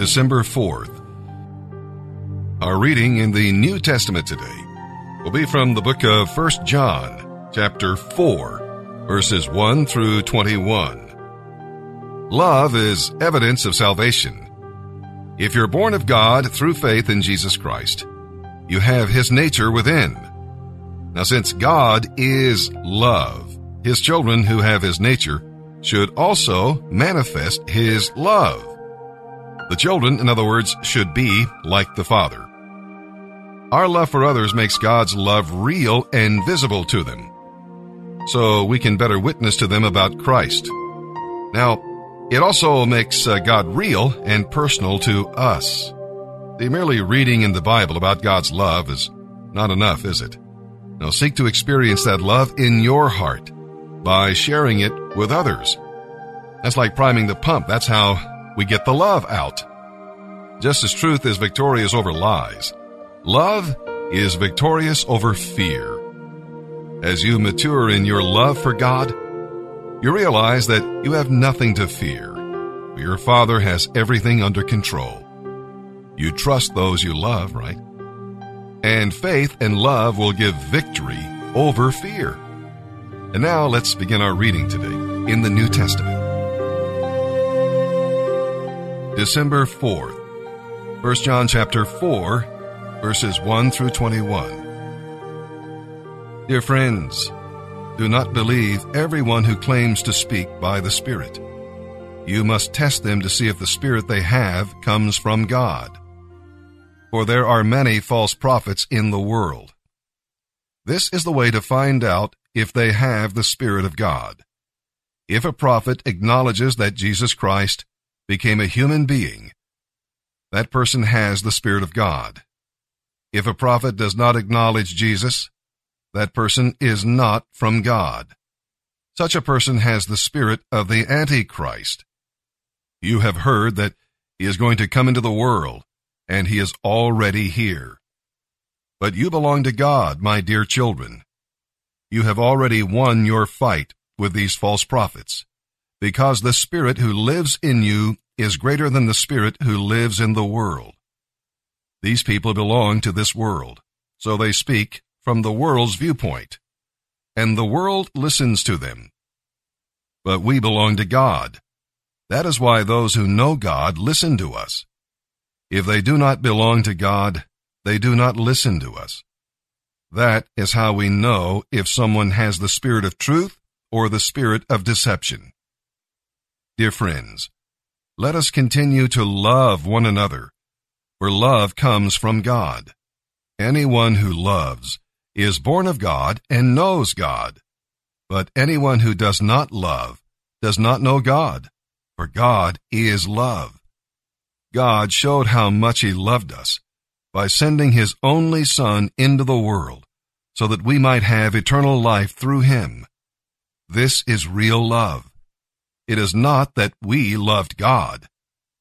December 4th. Our reading in the New Testament today will be from the book of 1 John, chapter 4, verses 1 through 21. Love is evidence of salvation. If you're born of God through faith in Jesus Christ, you have His nature within. Now, since God is love, His children who have His nature should also manifest His love. The children, in other words, should be like the Father. Our love for others makes God's love real and visible to them, so we can better witness to them about Christ. Now, it also makes God real and personal to us. See, merely reading in the Bible about God's love is not enough, is it? Now seek to experience that love in your heart by sharing it with others. That's like priming the pump. That's how we get the love out. Just as truth is victorious over lies, love is victorious over fear. As you mature in your love for God, you realize that you have nothing to fear. Your Father has everything under control. You trust those you love, right? And faith and love will give victory over fear. And now let's begin our reading today in the New Testament. December 4th, 1 John chapter 4, verses 1 through 21. Dear friends, do not believe everyone who claims to speak by the Spirit. You must test them to see if the Spirit they have comes from God. For there are many false prophets in the world. This is the way to find out if they have the Spirit of God. If a prophet acknowledges that Jesus Christ became a human being, that person has the Spirit of God. If a prophet does not acknowledge Jesus, that person is not from God. Such a person has the spirit of the Antichrist. You have heard that he is going to come into the world, and he is already here. But you belong to God, my dear children. You have already won your fight with these false prophets, because the spirit who lives in you is greater than the spirit who lives in the world. These people belong to this world, so they speak from the world's viewpoint, and the world listens to them. But we belong to God. That is why those who know God listen to us. If they do not belong to God, they do not listen to us. That is how we know if someone has the spirit of truth or the spirit of deception. Dear friends, let us continue to love one another, for love comes from God. Anyone who loves is born of God and knows God. But anyone who does not love does not know God, for God is love. God showed how much He loved us by sending His only Son into the world so that we might have eternal life through Him. This is real love. It is not that we loved God,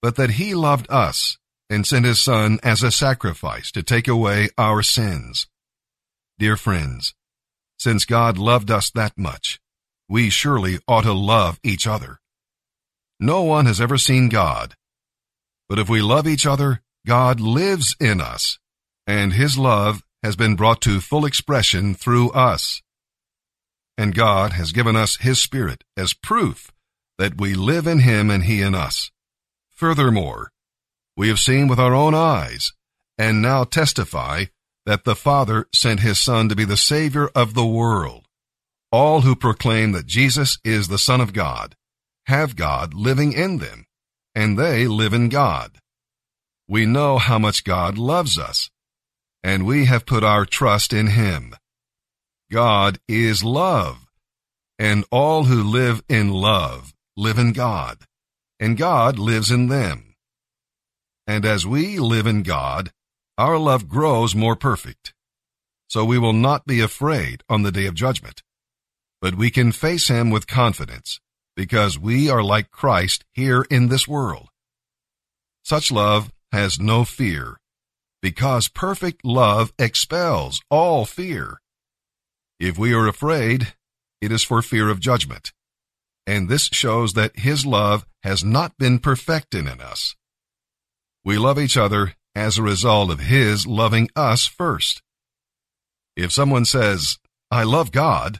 but that He loved us and sent His Son as a sacrifice to take away our sins. Dear friends, since God loved us that much, we surely ought to love each other. No one has ever seen God, but if we love each other, God lives in us, and His love has been brought to full expression through us. And God has given us His Spirit as proof that we live in Him and He in us. Furthermore, we have seen with our own eyes, and now testify that the Father sent His Son to be the Savior of the world. All who proclaim that Jesus is the Son of God have God living in them, and they live in God. We know how much God loves us, and we have put our trust in Him. God is love, and all who live in love live in God, and God lives in them. And as we live in God, our love grows more perfect. So we will not be afraid on the day of judgment, but we can face Him with confidence because we are like Christ here in this world. Such love has no fear because perfect love expels all fear. If we are afraid, it is for fear of judgment, and this shows that His love has not been perfected in us. We love each other as a result of His loving us first. If someone says, "I love God,"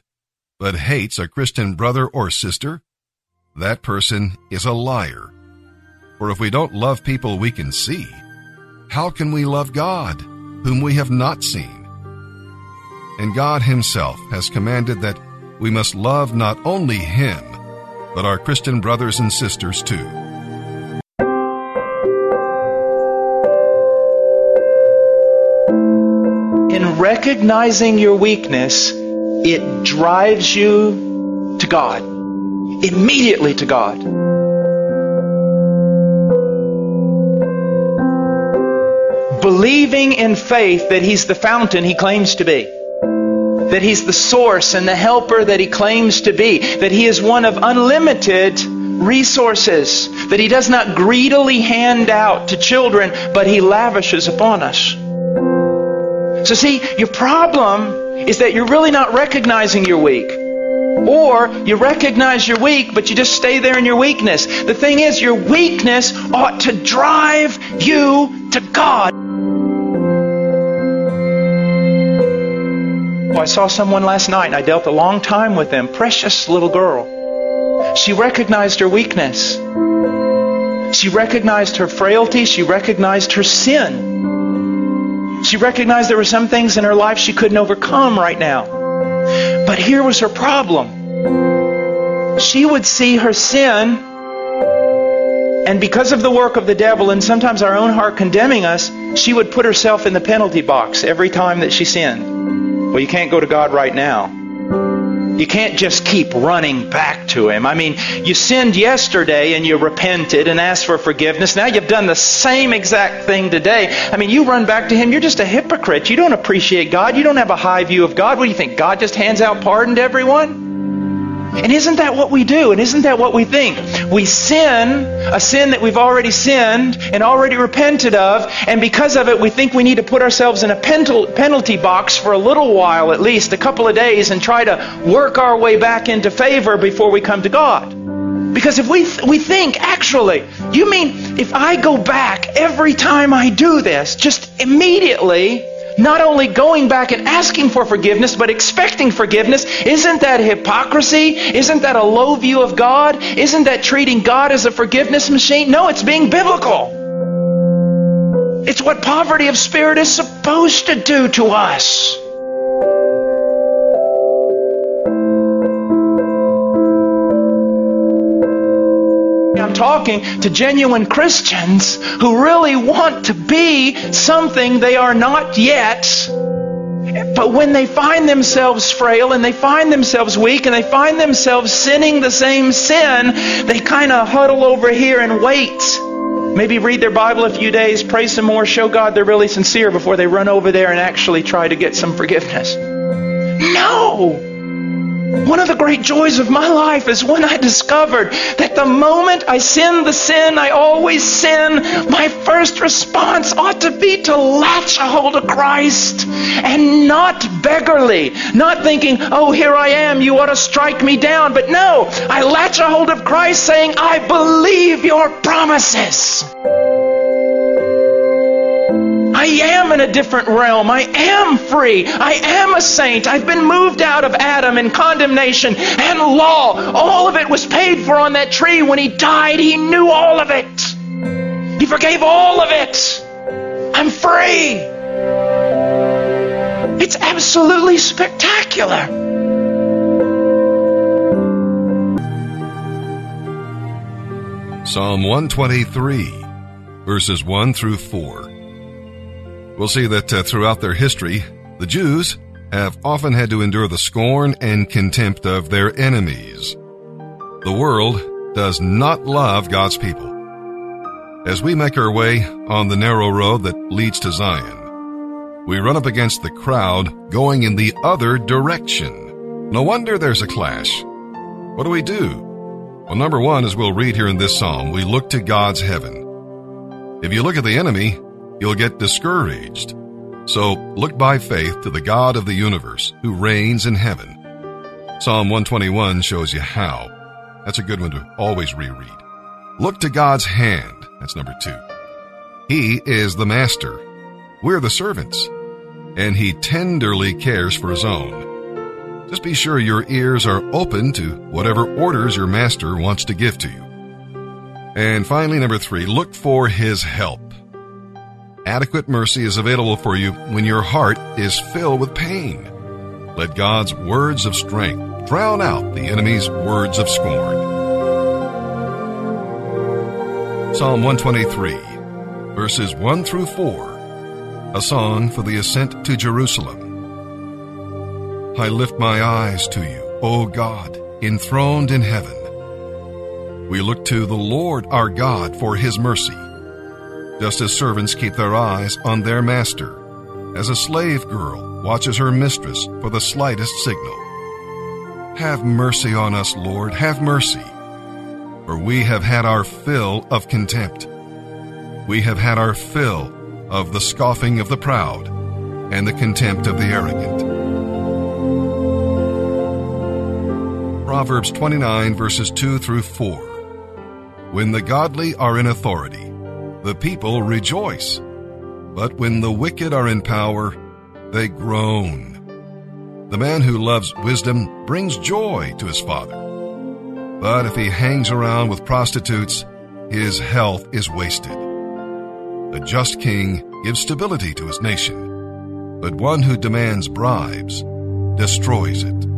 but hates a Christian brother or sister, that person is a liar. For if we don't love people we can see, how can we love God, whom we have not seen? And God Himself has commanded that we must love not only Him, but our Christian brothers and sisters too. In recognizing your weakness, it drives you to God, immediately to God. Believing in faith that He's the fountain He claims to be, that He's the source and the helper that He claims to be, that He is one of unlimited resources, that He does not greedily hand out to children, but He lavishes upon us. So see, your problem is that you're really not recognizing you're weak. Or you recognize you're weak, but you just stay there in your weakness. The thing is, your weakness ought to drive you to God. I saw someone last night, and I dealt a long time with them. Precious little girl. She recognized her weakness. She recognized her frailty. She recognized her sin. She recognized there were some things in her life she couldn't overcome right now. But here was her problem. She would see her sin, and because of the work of the devil and sometimes our own heart condemning us, she would put herself in the penalty box every time that she sinned. Well, you can't go to God right now. You can't just keep running back to Him. I mean, you sinned yesterday and you repented and asked for forgiveness. Now you've done the same exact thing today. I mean, you run back to Him. You're just a hypocrite. You don't appreciate God. You don't have a high view of God. What do you think? God just hands out pardon to everyone? And isn't that what we do? And isn't that what we think? We sin, a sin that we've already sinned and already repented of, and because of it we think we need to put ourselves in a penalty box for a little while, at least a couple of days, and try to work our way back into favor before we come to God. Because if we think, actually, you mean if I go back every time I do this, just immediately, not only going back and asking for forgiveness, but expecting forgiveness, isn't that hypocrisy? Isn't that a low view of God? Isn't that treating God as a forgiveness machine? No, it's being biblical. It's what poverty of spirit is supposed to do to us. I'm talking to genuine Christians who really want to be something they are not yet, but when they find themselves frail and they find themselves weak and they find themselves sinning the same sin, they kind of huddle over here and wait. Maybe read their Bible a few days, pray some more, show God they're really sincere before they run over there and actually try to get some forgiveness. No! One of the great joys of my life is when I discovered that the moment I sin the sin I always sin, my first response ought to be to latch a hold of Christ, and not beggarly, not thinking, "Oh, here I am, you ought to strike me down." But no, I latch a hold of Christ saying, "I believe your promises. I am in a different realm. I am free. I am a saint. I've been moved out of Adam and condemnation and law. All of it was paid for on that tree. When He died, He knew all of it. He forgave all of it. I'm free." It's absolutely spectacular. Psalm 123, verses 1 through 4. We'll see that throughout their history, the Jews have often had to endure the scorn and contempt of their enemies. The world does not love God's people. As we make our way on the narrow road that leads to Zion, we run up against the crowd going in the other direction. No wonder there's a clash. What do we do? Well, number one, as we'll read here in this psalm, we look to God's heaven. If you look at the enemy, you'll get discouraged. So look by faith to the God of the universe who reigns in heaven. Psalm 121 shows you how. That's a good one to always reread. Look to God's hand. That's number two. He is the master. We're the servants. And he tenderly cares for his own. Just be sure your ears are open to whatever orders your master wants to give to you. And finally, number 3, look for his help. Adequate mercy is available for you when your heart is filled with pain. Let God's words of strength drown out the enemy's words of scorn. Psalm 123, verses 1 through 4, a song for the ascent to Jerusalem. I lift my eyes to you, O God, enthroned in heaven. We look to the Lord our God for his mercy, just as servants keep their eyes on their master, as a slave girl watches her mistress for the slightest signal. Have mercy on us, Lord, have mercy. For we have had our fill of contempt. We have had our fill of the scoffing of the proud and the contempt of the arrogant. Proverbs 29 verses 2 through 4. When the godly are in authority, the people rejoice. But when the wicked are in power, they groan. The man who loves wisdom brings joy to his father. But if he hangs around with prostitutes, his health is wasted. A just king gives stability to his nation, but one who demands bribes destroys it.